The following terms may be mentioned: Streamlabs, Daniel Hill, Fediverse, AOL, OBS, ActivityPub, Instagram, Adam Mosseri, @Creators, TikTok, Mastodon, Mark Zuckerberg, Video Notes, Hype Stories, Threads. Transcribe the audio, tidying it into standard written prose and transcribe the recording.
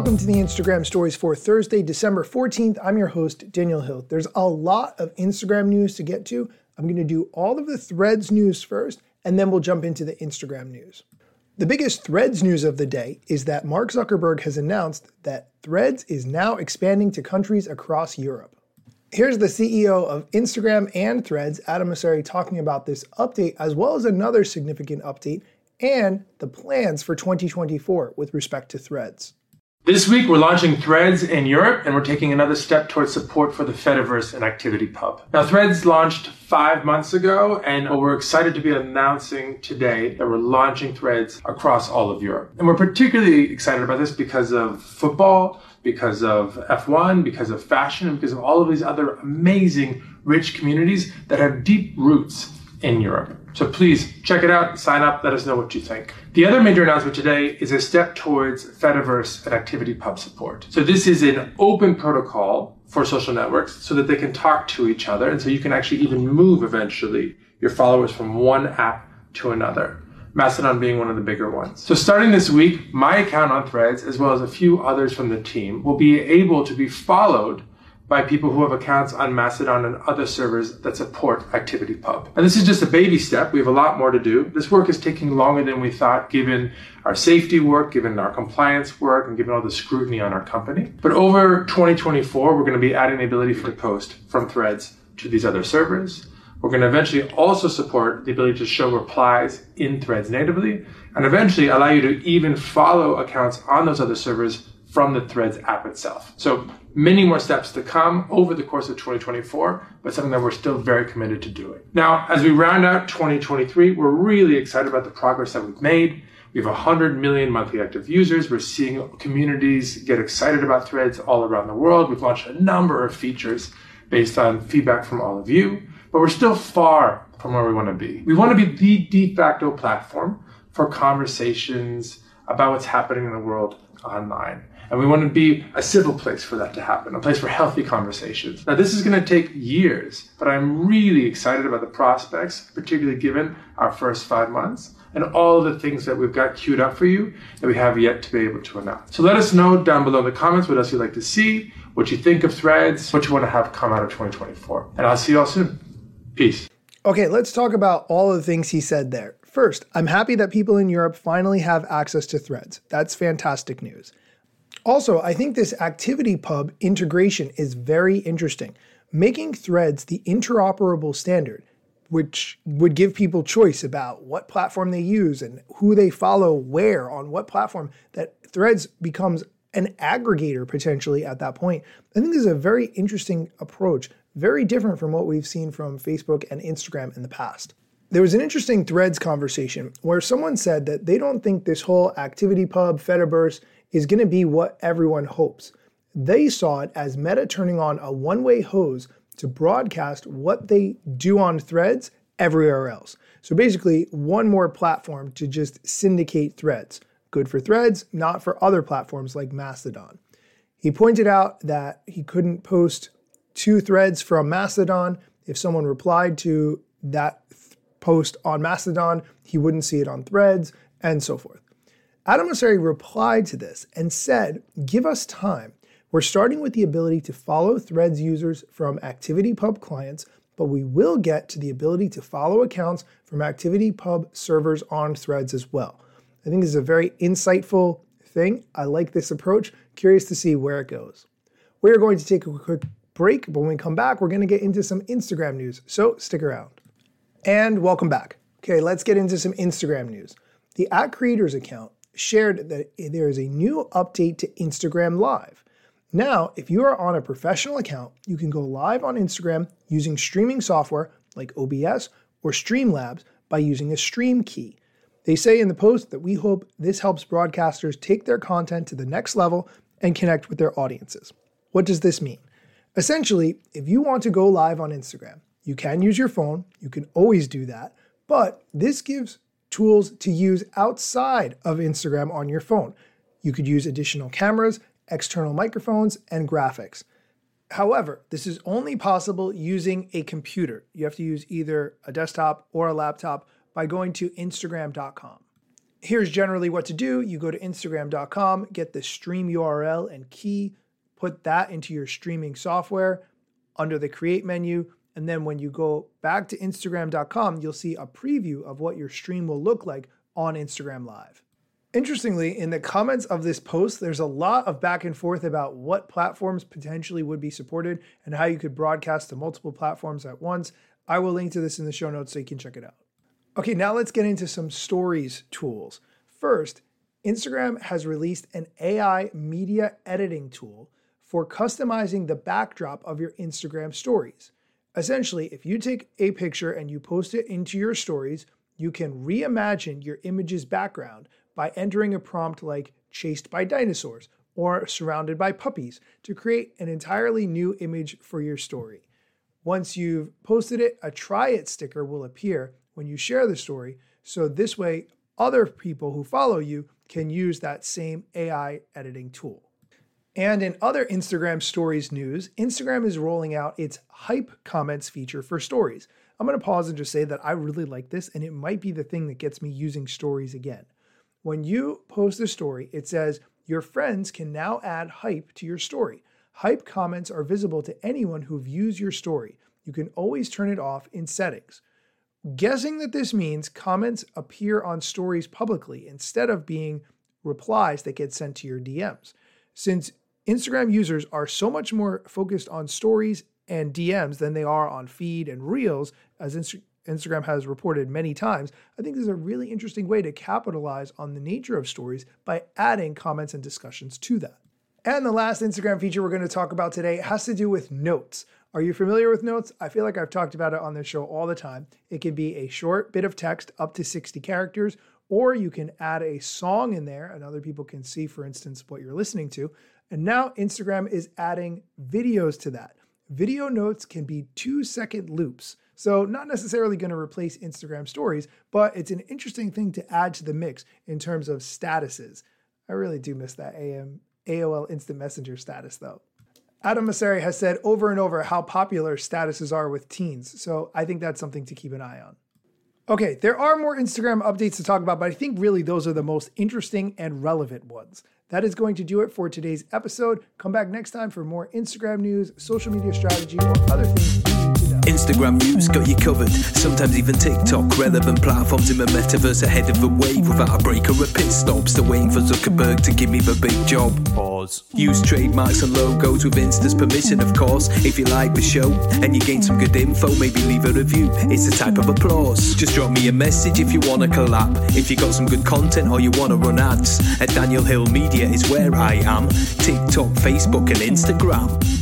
Welcome to the Instagram Stories for Thursday, December 14th. I'm your host, Daniel Hill. There's a lot of Instagram news to get to. I'm going to do all of the Threads news first, and then we'll jump into the Instagram news. The biggest Threads news of the day is that Mark Zuckerberg has announced that Threads is now expanding to countries across Europe. Here's the CEO of Instagram and Threads, Adam Mosseri, talking about this update, as well as another significant update, and the plans for 2024 with respect to Threads. This week, we're launching Threads in Europe, and we're taking another step towards support for the Fediverse and ActivityPub. Now, Threads launched 5 months ago, and we're excited to be announcing today that we're launching Threads across all of Europe. And we're particularly excited about this because of football, because of F1, because of fashion, and because of all of these other amazing, rich communities that have deep roots in Europe. So please check it out, sign up, let us know what you think. The other major announcement today is a step towards Fediverse and ActivityPub support. So this is an open protocol for social networks so that they can talk to each other, and so you can actually even move eventually your followers from one app to another, Mastodon being one of the bigger ones. So starting this week, my account on Threads, as well as a few others from the team, will be able to be followed by people who have accounts on Mastodon and other servers that support ActivityPub. And this is just a baby step. We have a lot more to do. This work is taking longer than we thought, given our safety work, given our compliance work, and given all the scrutiny on our company. But over 2024, we're going to be adding the ability for post from Threads to these other servers. We're going to eventually also support the ability to show replies in Threads natively, and eventually allow you to even follow accounts on those other servers from the Threads app itself. So many more steps to come over the course of 2024, but something that we're still very committed to doing. Now, as we round out 2023, we're really excited about the progress that we've made. We have 100 million monthly active users. We're seeing communities get excited about Threads all around the world. We've launched a number of features based on feedback from all of you, but we're still far from where we want to be. We want to be the de facto platform for conversations about what's happening in the world online. And we want to be a civil place for that to happen, a place for healthy conversations. Now, this is going to take years, but I'm really excited about the prospects, particularly given our first 5 months and all the things that we've got queued up for you that we have yet to be able to announce. So let us know down below in the comments what else you'd like to see, what you think of Threads, what you want to have come out of 2024. And I'll see you all soon. Peace. Okay, let's talk about all of the things he said there. First, I'm happy that people in Europe finally have access to Threads. That's fantastic news. Also, I think this ActivityPub integration is very interesting. Making Threads the interoperable standard, which would give people choice about what platform they use and who they follow where on what platform, that Threads becomes an aggregator potentially at that point. I think this is a very interesting approach, very different from what we've seen from Facebook and Instagram in the past. There was an interesting Threads conversation where someone said that they don't think this whole ActivityPub, Fediverse is going to be what everyone hopes. They saw it as Meta turning on a one-way hose to broadcast what they do on Threads everywhere else. So basically, one more platform to just syndicate Threads. Good for Threads, not for other platforms like Mastodon. He pointed out that he couldn't post two Threads from Mastodon. If someone replied to that post on Mastodon, he wouldn't see it on Threads, and so forth. Adam Mosseri replied to this and said, give us time. We're starting with the ability to follow Threads users from ActivityPub clients, but we will get to the ability to follow accounts from ActivityPub servers on Threads as well. I think this is a very insightful thing. I like this approach. Curious to see where it goes. We're going to take a quick break, but when we come back, we're going to get into some Instagram news, so stick around. And welcome back. Okay, let's get into some Instagram news. The @creators account shared that there is a new update to Instagram Live. Now, if you are on a professional account, you can go live on Instagram using streaming software like OBS or Streamlabs by using a stream key. They say in the post that we hope this helps broadcasters take their content to the next level and connect with their audiences. What does this mean? Essentially, if you want to go live on Instagram, you can use your phone, you can always do that, but this gives tools to use outside of Instagram on your phone. You could use additional cameras, external microphones, and graphics. However, this is only possible using a computer. You have to use either a desktop or a laptop by going to Instagram.com. Here's generally what to do. You go to Instagram.com, get the stream URL and key, put that into your streaming software under the create menu. And then when you go back to Instagram.com, you'll see a preview of what your stream will look like on Instagram Live. Interestingly, in the comments of this post, there's a lot of back and forth about what platforms potentially would be supported and how you could broadcast to multiple platforms at once. I will link to this in the show notes so you can check it out. Okay, now let's get into some stories tools. First, Instagram has released an AI media editing tool for customizing the backdrop of your Instagram stories. Essentially, if you take a picture and you post it into your stories, you can reimagine your image's background by entering a prompt like chased by dinosaurs or surrounded by puppies to create an entirely new image for your story. Once you've posted it, a try it sticker will appear when you share the story. So this way, other people who follow you can use that same AI editing tool. And in other Instagram stories news, Instagram is rolling out its Hype Comments feature for stories. I'm going to pause and just say that I really like this, and it might be the thing that gets me using stories again. When you post a story, it says your friends can now add hype to your story. Hype comments are visible to anyone who views your story. You can always turn it off in settings. Guessing that this means comments appear on stories publicly instead of being replies that get sent to your DMs. Since Instagram users are so much more focused on stories and DMs than they are on feed and reels, as Instagram has reported many times, I think this is a really interesting way to capitalize on the nature of stories by adding comments and discussions to that. And the last Instagram feature we're going to talk about today has to do with notes. Are you familiar with notes? I feel like I've talked about it on this show all the time. It can be a short bit of text up to 60 characters, or you can add a song in there and other people can see, for instance, what you're listening to. And now Instagram is adding videos to that. Video notes can be 2-second loops. So not necessarily going to replace Instagram stories, but it's an interesting thing to add to the mix in terms of statuses. I really do miss that AOL Instant Messenger status though. Adam Mosseri has said over and over how popular statuses are with teens. So I think that's something to keep an eye on. Okay, there are more Instagram updates to talk about, but I think really those are the most interesting and relevant ones. That is going to do it for today's episode. Come back next time for more Instagram news, social media strategy, or other things you need to know. Instagram news got you covered. Sometimes even TikTok. Relevant platforms in the metaverse ahead of the wave. Without a break or a pit stop. Still waiting for Zuckerberg to give me the big job. Pause. Use trademarks and logos with Insta's permission, of course. If you like the show and you gain some good info, maybe leave a review. It's a type of applause. Just drop me a message if you want to collab. If you got some good content or you want to run ads. At Daniel Hill Media is where I am. TikTok, Facebook and Instagram.